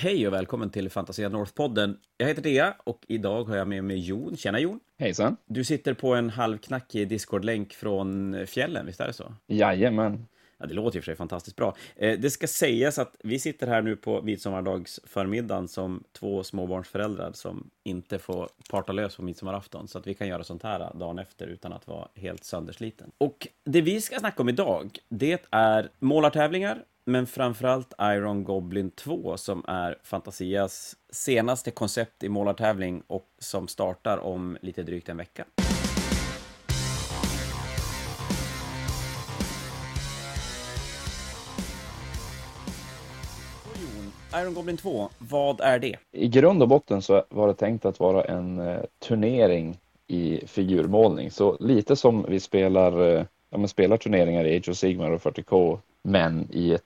Hej och välkommen till Fantasia North-podden. Jag heter Dea och idag har jag med mig Jon. Tjena Jon. Hejsan. Du sitter på en halvknackig Discord-länk från fjällen, visst är det så? Jajamän. Ja, det låter ju för sig fantastiskt bra. Det ska sägas att vi sitter här nu på midsommardagsförmiddagen som två småbarnsföräldrar som inte får parta lös på midsommarafton, så att vi kan göra sånt här dagen efter utan att vara helt söndersliten. Och det vi ska snacka om idag, det är målartävlingar, men framförallt Iron Goblin 2 som är Fantasias senaste koncept i målartävling och som startar om lite drygt en vecka. Iron Goblin 2, vad är det? I grund och botten så var det tänkt att vara en turnering i figurmålning. Så lite som vi spelar turneringar i Age of Sigmar och 40K, men i ett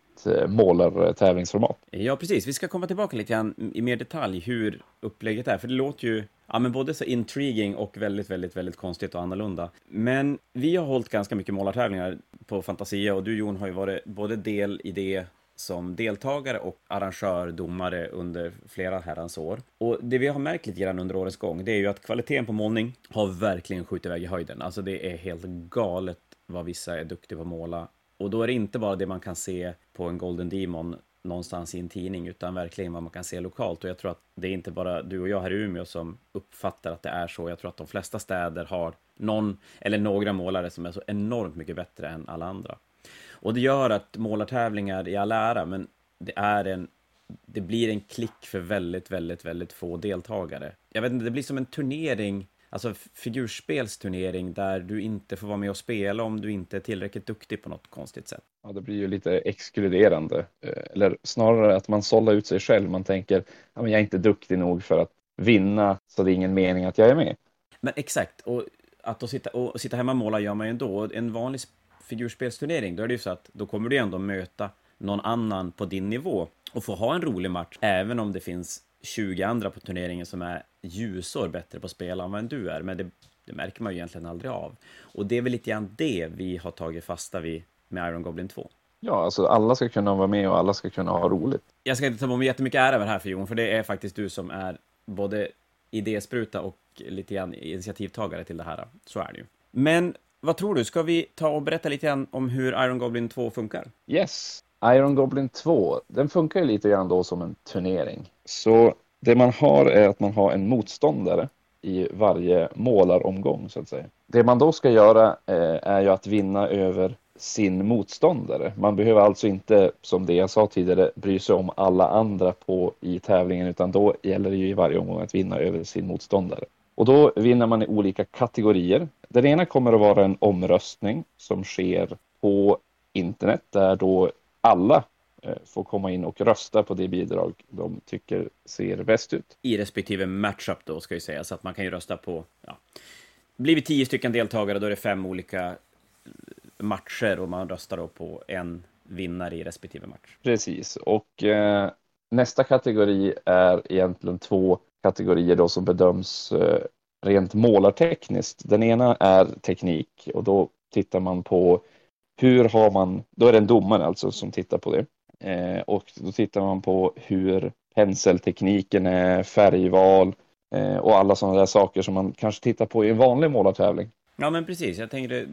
målartävlingsformat. Ja, precis. Vi ska komma tillbaka lite grann i mer detalj hur upplägget är. För det låter ju både så intriguing och väldigt, väldigt, väldigt konstigt och annorlunda. Men vi har hållit ganska mycket målartävlingar på Fantasia och du, Jon, har ju varit både del i det som deltagare och arrangördomare under flera herrans år. Och det vi har märkt lite grann under årens gång, det är ju att kvaliteten på målning har verkligen skjutit iväg i höjden. Alltså det är helt galet vad vissa är duktiga på att måla. Och då är det inte bara det man kan se på en Golden Demon någonstans i en tidning, utan verkligen vad man kan se lokalt. Och jag tror att det är inte bara du och jag här i Umeå som uppfattar att det är så. Jag tror att de flesta städer har någon eller några målare som är så enormt mycket bättre än alla andra. Och det gör att målartävlingar i all ära, men det blir en klick för väldigt, väldigt, väldigt få deltagare. Jag vet inte, det blir som en turnering, alltså figurspelsturnering där du inte får vara med och spela om du inte är tillräckligt duktig på något konstigt sätt. Ja, det blir ju lite exkluderande. Eller snarare att man sållar ut sig själv. Man tänker, ja, men jag är inte duktig nog för att vinna, så det är ingen mening att jag är med. Men exakt, och att då sitta hemma och måla gör man ju ändå. En vanlig figurspelsturnering, då är det ju så att då kommer du ändå möta någon annan på din nivå och få ha en rolig match, även om det finns 20 andra på turneringen som är ljusår bättre på att spela än du är, men det märker man ju egentligen aldrig av. Och det är väl lite grann det vi har tagit fasta vid med Iron Goblin 2. Ja, alltså alla ska kunna vara med och alla ska kunna ha roligt. Jag ska inte ta på mig jättemycket ära över det här för Jon, för det är faktiskt du som är både idéspruta och lite grann initiativtagare till det här. Så är det ju. Men vad tror du? Ska vi ta och berätta lite grann om hur Iron Goblin 2 funkar? Yes, Iron Goblin 2, den funkar ju lite grann då som en turnering. Så det man har är att man har en motståndare i varje målaromgång, så att säga. Det man då ska göra är ju att vinna över sin motståndare. Man behöver alltså inte, som det jag sa tidigare, bry sig om alla andra i tävlingen, utan då gäller det ju i varje omgång att vinna över sin motståndare. Och då vinner man i olika kategorier. Den ena kommer att vara en omröstning som sker på internet, där då alla får komma in och rösta på det bidrag de tycker ser bäst ut. I respektive matchup då, ska jag säga, så att man kan ju rösta på, ja. Blir vi 10 stycken deltagare, då är det 5 olika matcher och man röstar då på en vinnare i respektive match. Precis, och nästa kategori är egentligen två kategorier då som bedöms rent målartekniskt. Den ena är teknik, och då tittar man på då är det en domare alltså som tittar på det. Och då tittar man på hur penseltekniken är, färgval och alla sådana där saker som man kanske tittar på i en vanlig målartävling. Ja, men precis. Jag tänkte,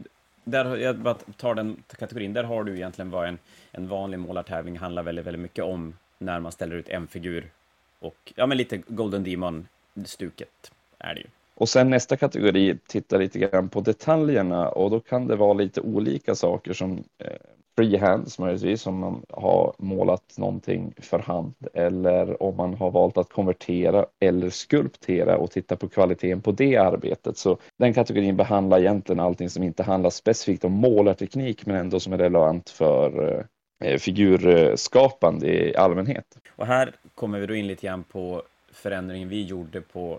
där jag bara tar den kategorin, där har du egentligen vad en vanlig målartävling handlar väldigt, väldigt mycket om, när man ställer ut en figur. Och ja, men lite Golden Demon-stuket är det ju. Och sen nästa kategori tittar lite grann på detaljerna, och då kan det vara lite olika saker som freehand, möjligtvis, om man har målat någonting för hand, eller om man har valt att konvertera eller skulptera och titta på kvaliteten på det arbetet. Så den kategorin behandlar egentligen allting som inte handlar specifikt om målarteknik, men ändå som är relevant för figurskapande i allmänhet. Och här kommer vi då in lite grann på förändringen vi gjorde på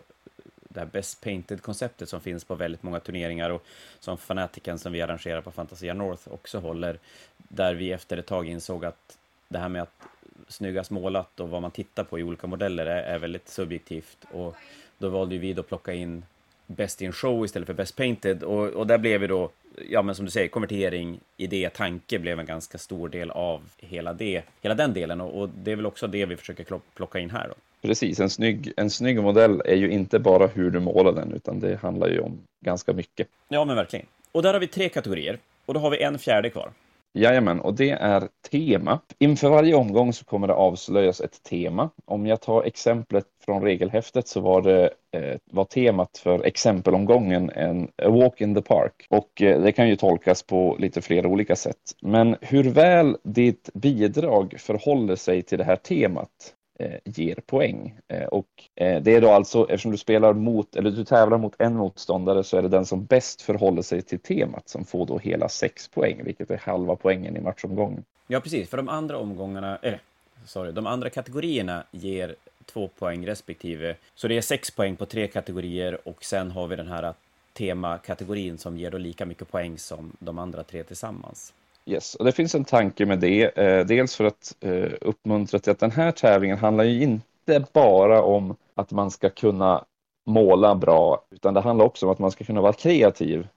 det här Best Painted-konceptet som finns på väldigt många turneringar, och som Fanatiken som vi arrangerar på Fantasia North också håller, där vi efter ett tag insåg att det här med att snyggast målat och vad man tittar på i olika modeller är väldigt subjektivt, och då valde vi att plocka in Best in Show istället för Best Painted, och där blev vi då ja, men som du säger, konvertering, idé, tanke blev en ganska stor del av hela den delen. Och det är väl också det vi försöker plocka in här då. Precis, en snygg modell är ju inte bara hur du målar den, utan det handlar ju om ganska mycket. Ja, men verkligen. Och där har vi 3 kategorier, och då har vi en fjärde kvar. Jajamän, och det är tema. Inför varje omgång så kommer det avslöjas ett tema. Om jag tar exemplet från regelhäftet så var temat för exempelomgången en walk in the park. Och det kan ju tolkas på lite flera olika sätt. Men hur väl ditt bidrag förhåller sig till det här temat ger poäng. Och det är då alltså, eftersom du spelar mot, eller du tävlar mot en motståndare, så är det den som bäst förhåller sig till temat som får då hela 6 poäng, vilket är halva poängen i matchomgången. Ja, precis. För de andra omgångarna, de andra kategorierna ger 2 poäng respektive. Så det är 6 poäng på 3 kategorier, och sen har vi den här temakategorin som ger då lika mycket poäng som de andra 3 tillsammans. Yes, och det finns en tanke med det, dels för att uppmuntra till att den här tävlingen handlar ju inte bara om att man ska kunna måla bra, utan det handlar också om att man ska kunna vara kreativ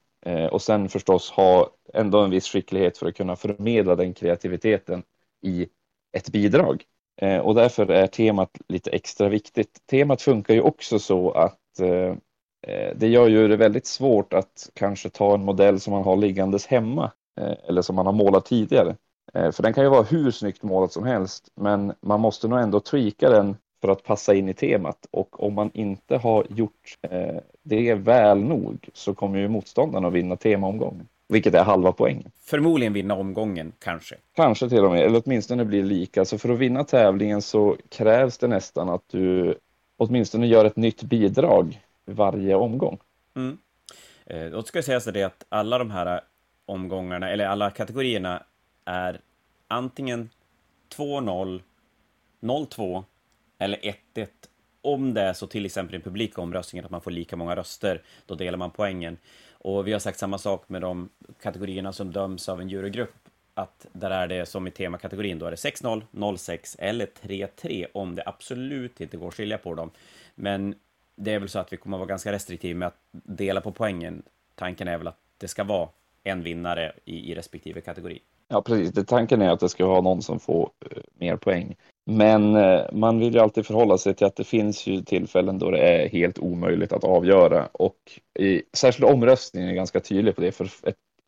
och sen förstås ha ändå en viss skicklighet för att kunna förmedla den kreativiteten i ett bidrag. Och därför är temat lite extra viktigt. Temat funkar ju också så att det gör ju det väldigt svårt att kanske ta en modell som man har liggandes hemma, eller som man har målat tidigare. För den kan ju vara hur snyggt målat som helst, men man måste nog ändå tweaka den för att passa in i temat. Och om man inte har gjort det väl nog, så kommer ju motståndaren att vinna temaomgången, vilket är halva poängen. Förmodligen vinna omgången, kanske. Kanske till och med, eller åtminstone blir lika. Så för att vinna tävlingen så krävs det nästan att du åtminstone gör ett nytt bidrag varje omgång. Mm. Då ska jag säga så det att alla de här omgångarna, eller alla kategorierna, är antingen 2-0, 0-2 eller 1-1. Om det är så till exempel i publikomröstningen att man får lika många röster, då delar man poängen. Och vi har sagt samma sak med de kategorierna som döms av en jurygrupp, att där är det som i temakategorin, då är det 6-0, 0-6 eller 3-3 om det absolut inte går att skilja på dem. Men det är väl så att vi kommer att vara ganska restriktiva med att dela på poängen. Tanken är väl att det ska vara en vinnare i respektive kategori. Ja, precis. Tanken är att det ska ha någon som får mer poäng. Men man vill ju alltid förhålla sig till att det finns ju tillfällen då det är helt omöjligt att avgöra. Och särskilt omröstningen är ganska tydlig på det, för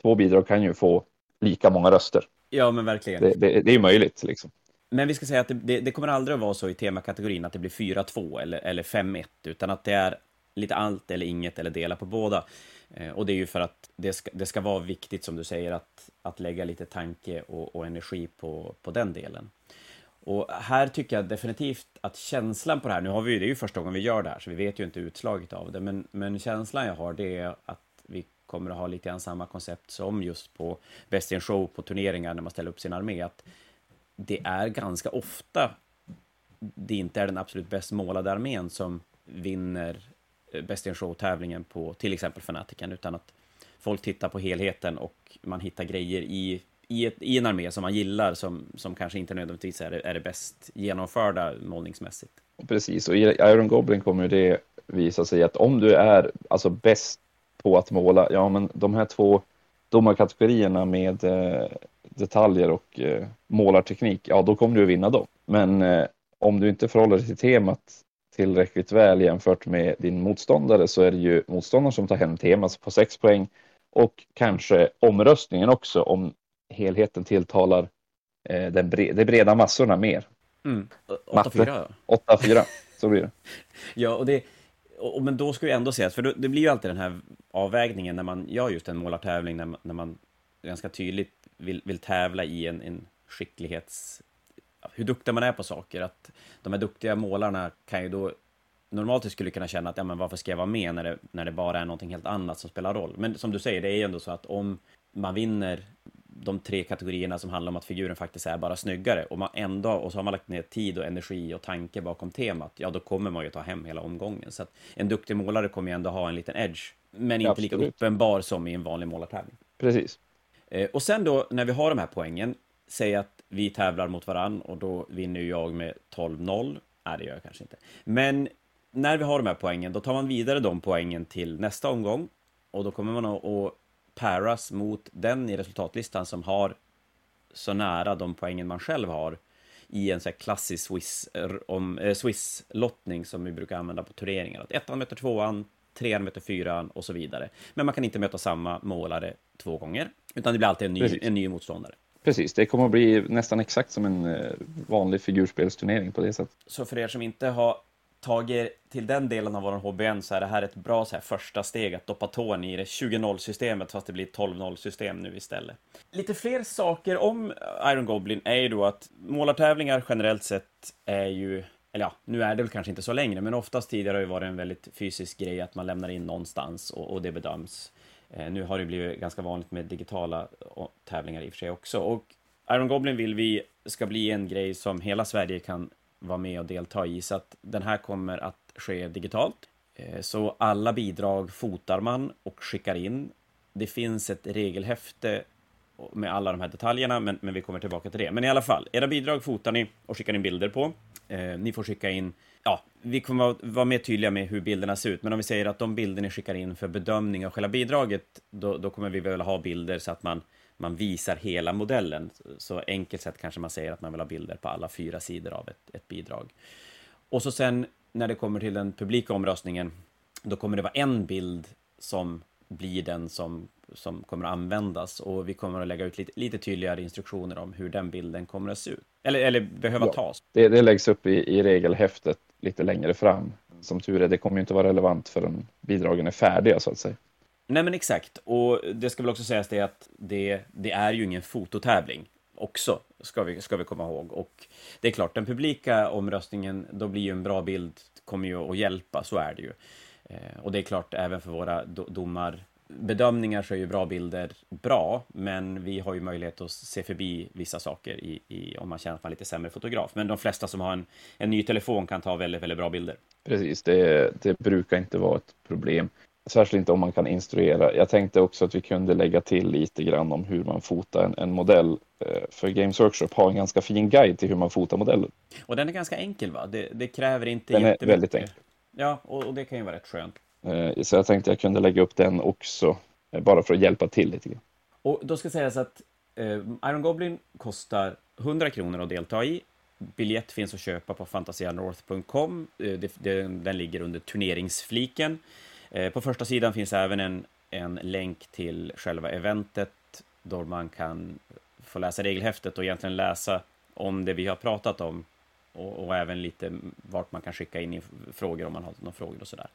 2 bidrag kan ju få lika många röster. Ja, men verkligen. Det är ju möjligt, liksom. Men vi ska säga att det kommer aldrig att vara så i temakategorin att det blir 4-2 eller 5-1, utan att det är lite allt eller inget eller dela på båda. Och det är ju för att det ska vara viktigt, som du säger, att lägga lite tanke och energi på den delen. Och här tycker jag definitivt att känslan på det här, nu har vi ju, det är ju första gången vi gör det här, så vi vet ju inte utslaget av det, men känslan jag har, det är att vi kommer att ha lite grann samma koncept som just på Best in Show, på turneringar när man ställer upp sin armé, att det är ganska ofta det inte är den absolut bäst målade armén som vinner Best in Show-tävlingen på till exempel Fanatiken, utan att folk tittar på helheten och man hittar grejer i en armé som man gillar, som kanske inte nödvändigtvis är det bäst genomförda målningsmässigt. Precis, och i Iron Goblin kommer det visa sig att om du är alltså bäst på att måla, ja men de här 2 domarkategorierna med detaljer och målarteknik, ja då kommer du vinna dem. Men om du inte förhåller dig till temat tillräckligt väl jämfört med din motståndare, så är det ju motståndaren som tar hem temat på 6 poäng, och kanske omröstningen också om helheten tilltalar de breda massorna mer. 8-4. 8-4, så blir det. Ja, och det... Men då ska vi ändå säga, för det blir ju alltid den här avvägningen när man gör just en målartävling, när man ganska tydligt vill tävla i en skicklighets... hur duktig man är på saker, att de här duktiga målarna kan ju då normalt skulle kunna känna att ja, men varför ska jag vara med när det bara är någonting helt annat som spelar roll. Men som du säger, det är ju ändå så att om man vinner de 3 kategorierna som handlar om att figuren faktiskt är bara snyggare, och så har man lagt ner tid och energi och tanke bakom temat, ja då kommer man ju ta hem hela omgången. Så att en duktig målare kommer ju ändå ha en liten edge, men inte lika uppenbar som i en vanlig målartävling. Precis. Och sen då, när vi har de här poängen, säg att vi tävlar mot varann och då vinner jag med 12-0. Nej, det gör jag kanske inte. Men när vi har de här poängen, då tar man vidare de poängen till nästa omgång. Och då kommer man att paras mot den i resultatlistan som har så nära de poängen man själv har i en så här klassisk Swiss-lottning som vi brukar använda på turneringar. Att ettan möter tvåan, trean möter fyran och så vidare. Men man kan inte möta samma målare två gånger, utan det blir alltid en ny motståndare. Precis, det kommer att bli nästan exakt som en vanlig figurspelsturnering på det sättet. Så för er som inte har tagit till den delen av vår HBN så är det här ett bra så här första steg att doppa tån i det 20-0-systemet fast det blir 12-0-system nu istället. Lite fler saker om Iron Goblin är ju då att målartävlingar generellt sett är ju, eller ja, nu är det väl kanske inte så längre, men oftast tidigare har det varit en väldigt fysisk grej att man lämnar in någonstans och det bedöms. Nu har det blivit ganska vanligt med digitala tävlingar i och för sig också. Och Iron Goblin vill vi ska bli en grej som hela Sverige kan vara med och delta i. Så att den här kommer att ske digitalt. Så alla bidrag fotar man och skickar in. Det finns ett regelhäfte med alla de här detaljerna, men vi kommer tillbaka till det. Men i alla fall, era bidrag fotar ni och skickar in bilder på. Ni får skicka in, ja, vi kommer att vara mer tydliga med hur bilderna ser ut. Men om vi säger att de bilder ni skickar in för bedömning av själva bidraget, då kommer vi väl ha bilder så att man visar hela modellen. Så enkelt sett kanske man säger att man vill ha bilder på alla fyra sidor av ett bidrag. Och så sen när det kommer till den publika omröstningen, då kommer det vara en bild som blir den som kommer att användas, och vi kommer att lägga ut lite tydligare instruktioner om hur den bilden kommer att se ut. Eller behöva tas. Det läggs upp i regelhäftet lite längre fram. Som tur är, det kommer ju inte vara relevant förrän bidragen är färdiga så att säga. Nej men exakt, och det ska väl också sägas det att det är ju ingen fototävling också, ska vi komma ihåg. Och det är klart, den publika omröstningen, då blir ju en bra bild, kommer ju att hjälpa, så är det ju. Och det är klart, även för våra domarbedömningar så är ju bra bilder bra, men vi har ju möjlighet att se förbi vissa saker om man känner att man är lite sämre fotograf. Men de flesta som har en ny telefon kan ta väldigt, väldigt bra bilder. Precis, det brukar inte vara ett problem. Särskilt inte om man kan instruera. Jag tänkte också att vi kunde lägga till lite grann om hur man fotar en modell. För Games Workshop har en ganska fin guide till hur man fotar modellen. Och den är ganska enkel va? Det kräver inte jättemycket. Den är väldigt enkel. Ja, och det kan ju vara rätt skönt. Så jag tänkte jag kunde lägga upp den också. Bara för att hjälpa till lite grann. Och då ska sägas att Iron Goblin kostar 100 kronor att delta i. Biljett finns att köpa på fantasianorth.com. Den ligger under turneringsfliken. På första sidan finns även en länk till själva eventet där man kan få läsa regelhäftet och egentligen läsa om det vi har pratat om och även lite vart man kan skicka in frågor om man har några frågor och sådär.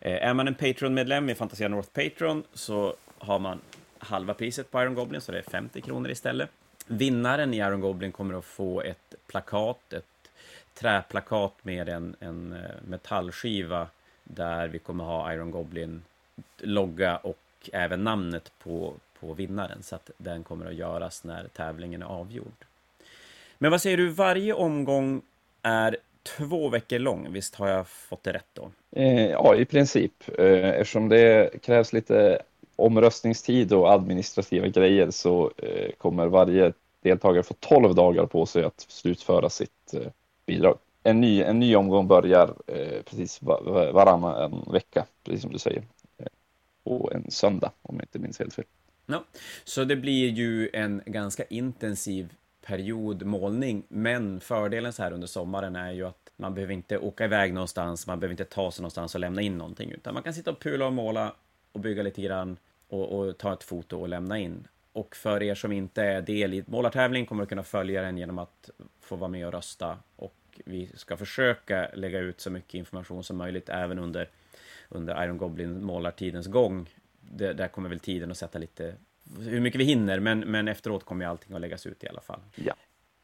Är man en Patreon-medlem i Fantasia North Patreon så har man halva priset på Iron Goblin, så det är 50 kronor istället. Vinnaren i Iron Goblin kommer att få ett plakat, ett träplakat med en metallskiva där vi kommer ha Iron Goblin-logga och även namnet på vinnaren. Så att den kommer att göras när tävlingen är avgjord. Men vad säger du? Varje omgång är 2 veckor lång. Visst har jag fått det rätt då? Ja, i princip. Eftersom det krävs lite omröstningstid och administrativa grejer så kommer varje deltagare få 12 dagar på sig att slutföra sitt bidrag. En ny omgång börjar precis varannan vecka, precis som du säger. På en söndag, om jag inte minns helt fel. Ja, så det blir ju en ganska intensiv periodmålning. Men fördelen så här under sommaren är ju att man behöver inte åka iväg någonstans. Man behöver inte ta sig någonstans och lämna in någonting. Utan man kan sitta och pula och måla och bygga lite grann och ta ett foto och lämna in. Och för er som inte är del i målartävling kommer att kunna följa den genom att få vara med och rösta. Och vi ska försöka lägga ut så mycket information som möjligt även under Iron Goblin målartidens gång. Där kommer väl tiden att sätta lite hur mycket vi hinner, men efteråt kommer allting att läggas ut i alla fall. Ja.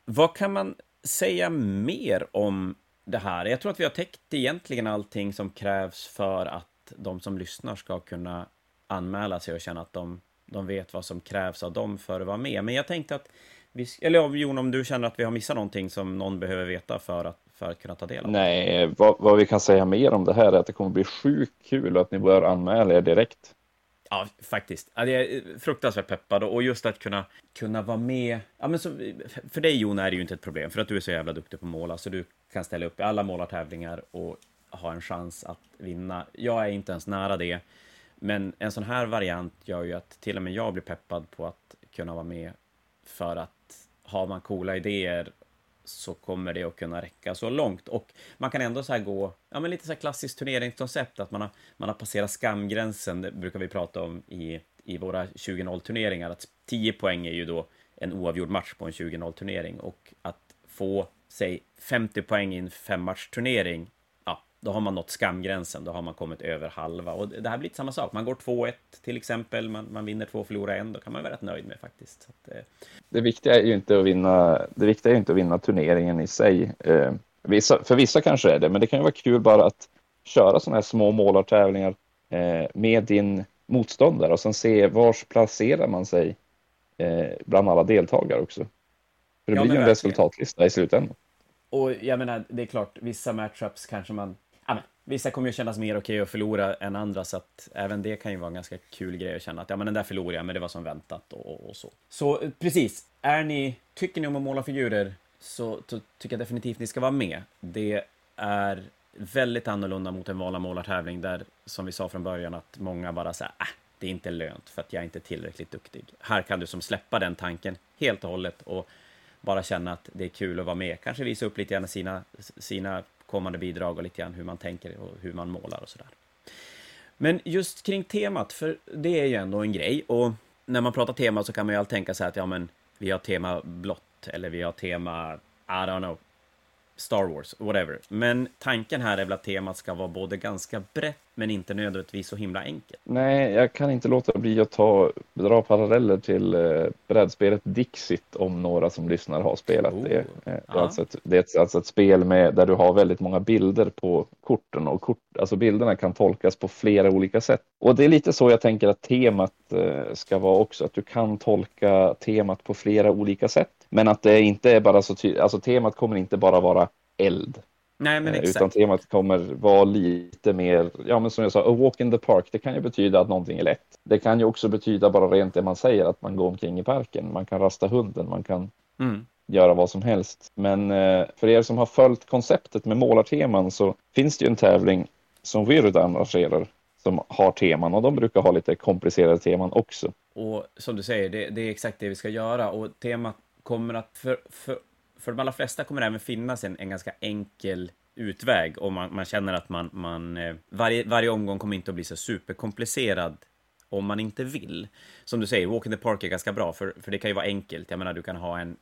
Vad kan man säga mer om det här? Jag tror att vi har täckt egentligen allting som krävs för att de som lyssnar ska kunna anmäla sig och känna att de vet vad som krävs av dem för att vara med. Men jag tänkte att Jon, om du känner att vi har missat någonting som någon behöver veta för att kunna ta del av. Nej, vad vi kan säga mer om det här är att det kommer bli sjukt kul och att ni bör anmäla er direkt. Ja, faktiskt. Jag är fruktansvärt peppad och just att kunna vara med. Ja, men så, för dig, Jon, är det ju inte ett problem för att du är så jävla duktig på att måla så du kan ställa upp i alla målartävlingar och ha en chans att vinna. Jag är inte ens nära det. Men en sån här variant gör ju att till och med jag blir peppad på att kunna vara med, för att har man coola idéer så kommer det att kunna räcka så långt. Och man kan ändå så här gå, ja, men lite så här klassiskt turneringskoncept, att man har passerat skamgränsen. Det brukar vi prata om i våra 20-0-turneringar, att 10 poäng är ju då en oavgjord match på en 20-0-turnering, och att få, säg, 50 poäng i en 5-match-turnering, ja, då har man nått skamgränsen, då har man kommit över halva. Och det här blir samma sak, man går 2-1 till exempel, man vinner 2 och förlorar 1, då kan man vara rätt nöjd med faktiskt. Så att, det viktiga är ju inte att vinna, turneringen i sig. För vissa kanske är det, men det kan ju vara kul bara att köra sådana här små målartävlingar med din motståndare och sen se vars placerar man sig bland alla deltagare också. För det blir ju en resultatlista i slutändan. Och jag menar, det är klart, vissa matchups kanske man... Ja, men, vissa kommer ju kännas mer okej att förlora än andra, så att även det kan ju vara en ganska kul grej att känna att, ja, men den där förlorade jag, men det var som väntat och så. Så precis, tycker ni om att måla figurer, så tycker jag definitivt ni ska vara med. Det är väldigt annorlunda mot en vanlig målartävling där, som vi sa från början, att många bara säger det är inte lönt för att jag inte är tillräckligt duktig. Här kan du som släppa den tanken helt och hållet och bara känna att det är kul att vara med. Kanske visa upp lite grann sina kommande bidrag och lite grann hur man tänker och hur man målar och sådär. Men just kring temat, för det är ju ändå en grej, och när man pratar tema så kan man ju alltid tänka så här att, ja, men vi har tema blått, eller vi har tema, I don't know, Star Wars, whatever. Men tanken här är väl att temat ska vara både ganska brett men inte nödvändigtvis så himla enkelt. Nej, jag kan inte låta bli att dra paralleller till brädspelet Dixit, om några som lyssnar har spelat det. Det är alltså ett spel där du har väldigt många bilder på korten, och alltså bilderna kan tolkas på flera olika sätt. Och det är lite så jag tänker att temat ska vara också, att du kan tolka temat på flera olika sätt. Men att det inte är bara så tydligt, alltså temat kommer inte bara vara eld. Nej, men exakt. Utan temat kommer vara lite mer, ja, men som jag sa, a walk in the park. Det kan ju betyda att någonting är lätt. Det kan ju också betyda bara rent det man säger, att man går omkring i parken, man kan rasta hunden, man kan göra vad som helst. Men för er som har följt konceptet med målarteman, så finns det ju en tävling som Wirud arrangerar som har teman, och de brukar ha lite komplicerade teman också. Och som du säger, det är exakt det vi ska göra, och temat kommer att för de allra flesta kommer det även finnas en ganska enkel utväg, och man känner att varje omgång kommer inte att bli så superkomplicerad om man inte vill. Som du säger, walk in the park är ganska bra, för det kan ju vara enkelt. Jag menar, du kan ha en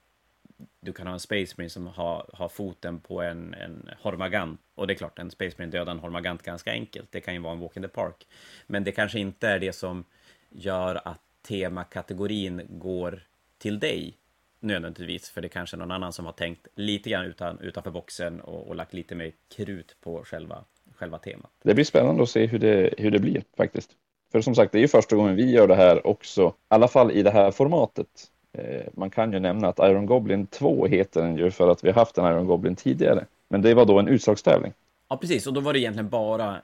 Space Marine som har foten på en Hormagant, och det är klart, en Space Marine dödar en Hormagant ganska enkelt. Det kan ju vara en walk in the park, men det kanske inte är det som gör att temakategorin går till dig nödvändigtvis, för det kanske är någon annan som har tänkt lite grann utanför boxen och lagt lite mer krut på själva temat. Det blir spännande att se hur det blir faktiskt. För som sagt, det är ju första gången vi gör det här också, i alla fall i det här formatet. Man kan ju nämna att Iron Goblin 2 heter den ju för att vi har haft en Iron Goblin tidigare, men det var då en utslagstävling. Ja, precis, och då var det egentligen bara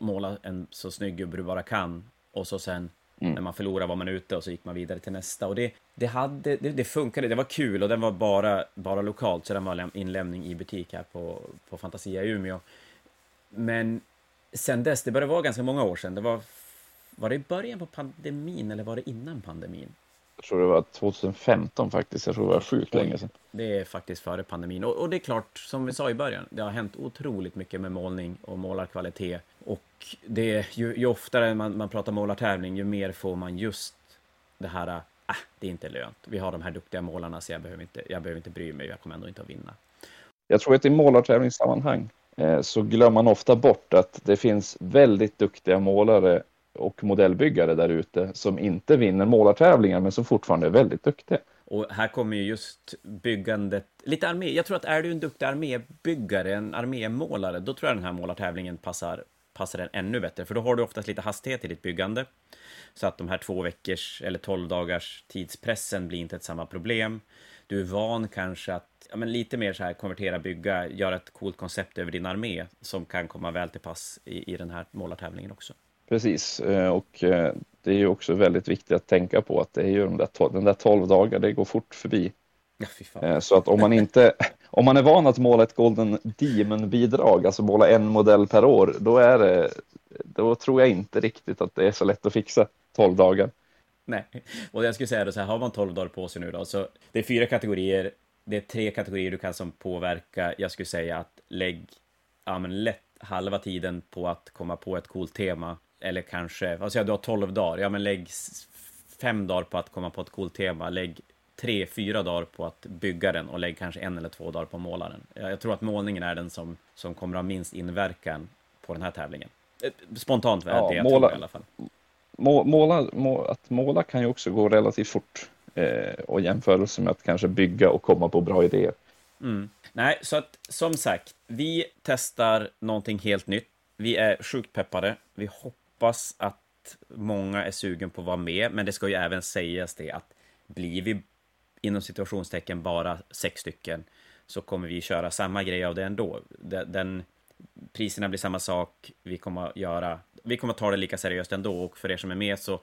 måla en så snygg gubbe du bara kan, och så sen när man förlorade var man ute och så gick man vidare till nästa. Och det funkade, det var kul, och den var bara lokalt, så den var inlämning i butik här på Fantasia i Umeå. Men sen dess, det började vara ganska många år sedan. Det var det i början på pandemin, eller var det innan pandemin? Jag tror det var 2015 faktiskt, jag tror det var sjukt länge sedan. Det är faktiskt före pandemin, och det är klart, som vi sa i början, det har hänt otroligt mycket med målning och målarkvalitet. Och det är ju oftare man pratar målartävling, ju mer får man just det här, det är inte lönt. Vi har de här duktiga målarna, så jag behöver inte bry mig, jag kommer ändå inte att vinna. Jag tror att i målartävlingssammanhang så glömmer man ofta bort att det finns väldigt duktiga målare och modellbyggare där ute som inte vinner målartävlingar, men som fortfarande är väldigt duktiga. Och här kommer ju just byggandet, lite armé. Jag tror att är du en duktig armébyggare, en armémålare, då tror jag den här målartävlingen passar den ännu bättre, för då har du oftast lite hastighet i ditt byggande, så att de här 2 veckors eller 12 dagars tidspressen blir inte ett samma problem. Du är van kanske att, ja, men lite mer så här konvertera, bygga, göra ett coolt koncept över din armé som kan komma väl till pass i den här målartävlingen också. Precis, och det är ju också väldigt viktigt att tänka på att det är ju den där 12 dagar, det går fort förbi. Ja, fy fan. Så att om man är van att måla ett Golden Demon bidrag, alltså måla en modell per år, då är det, då tror jag inte riktigt att det är så lätt att fixa 12 dagar. Nej, och jag skulle säga då så här, har man 12 dagar på sig nu då, så det är 4 kategorier, det är 3 kategorier du kan som påverka. Jag skulle säga att lägg lätt halva tiden på att komma på ett coolt tema, eller kanske, alltså ja, du har 12 dagar, ja men lägg 5 dagar på att komma på ett coolt tema, lägg 3-4 dagar på att bygga den och lägg kanske 1 eller 2 dagar på att måla den. Jag tror att målningen är den som kommer ha minst inverkan på den här tävlingen. Spontant var det jag tror i alla fall. Att måla kan ju också gå relativt fort och jämförelse med att kanske bygga och komma på bra idéer. Mm. Nej, så att som sagt, vi testar någonting helt nytt. Vi är sjukt peppade. Vi hoppas att många är sugen på att vara med, men det ska ju även sägas det att blir vi inom situationstecken bara 6 stycken så kommer vi köra samma grej av det ändå. Priserna blir samma sak, vi kommer ta det lika seriöst ändå, och för er som är med så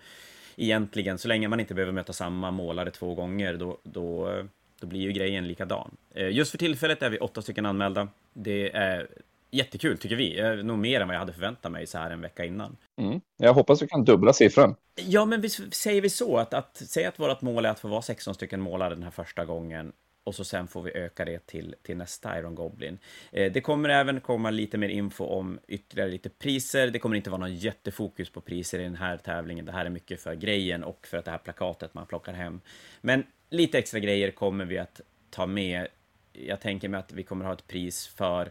egentligen, så länge man inte behöver möta samma målare 2 gånger, då blir ju grejen likadan. Just för tillfället är vi 8 stycken anmälda. Det är jättekul tycker vi, nog mer än vad jag hade förväntat mig så här en vecka innan. Mm. Jag hoppas vi kan dubbla siffran. Ja, men säger vi så att säg att vårt mål är att få vara 16 stycken målare den här första gången, och så sen får vi öka det till nästa Iron Goblin. Det kommer även komma lite mer info om ytterligare lite priser. Det kommer inte vara någon jättefokus på priser i den här tävlingen. Det här är mycket för grejen och för att det här plakatet man plockar hem. Men lite extra grejer kommer vi att ta med. Jag tänker mig att vi kommer ha ett pris för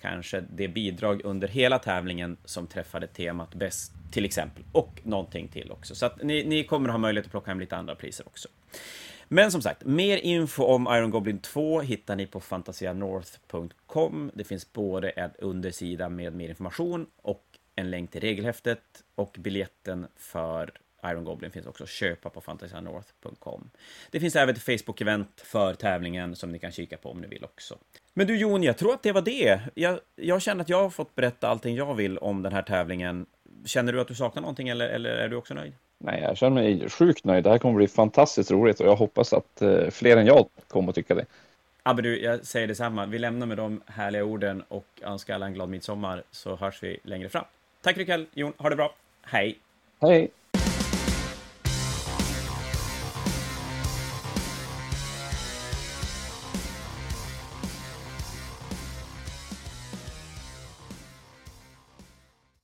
kanske det bidrag under hela tävlingen som träffade temat bäst, till exempel. Och någonting till också. Så att ni kommer ha möjlighet att plocka hem lite andra priser också. Men som sagt, mer info om Iron Goblin 2 hittar ni på fantasianorth.com. Det finns både en undersida med mer information och en länk till regelhäftet. Och biljetten för Iron Goblin finns också att köpa på fantasianorth.com. Det finns även ett Facebook-event för tävlingen som ni kan kika på om ni vill också. Men du Jon, jag tror att det var det. Jag känner att jag har fått berätta allting jag vill om den här tävlingen. Känner du att du saknar någonting eller är du också nöjd? Nej, jag känner mig sjukt nöjd. Det här kommer bli fantastiskt roligt och jag hoppas att fler än jag kommer att tycka det. Abbe du, jag säger detsamma. Vi lämnar med de härliga orden och önskar alla en glad midsommar, så hörs vi längre fram. Tack Rickard, Jon, ha det bra. Hej! Hej!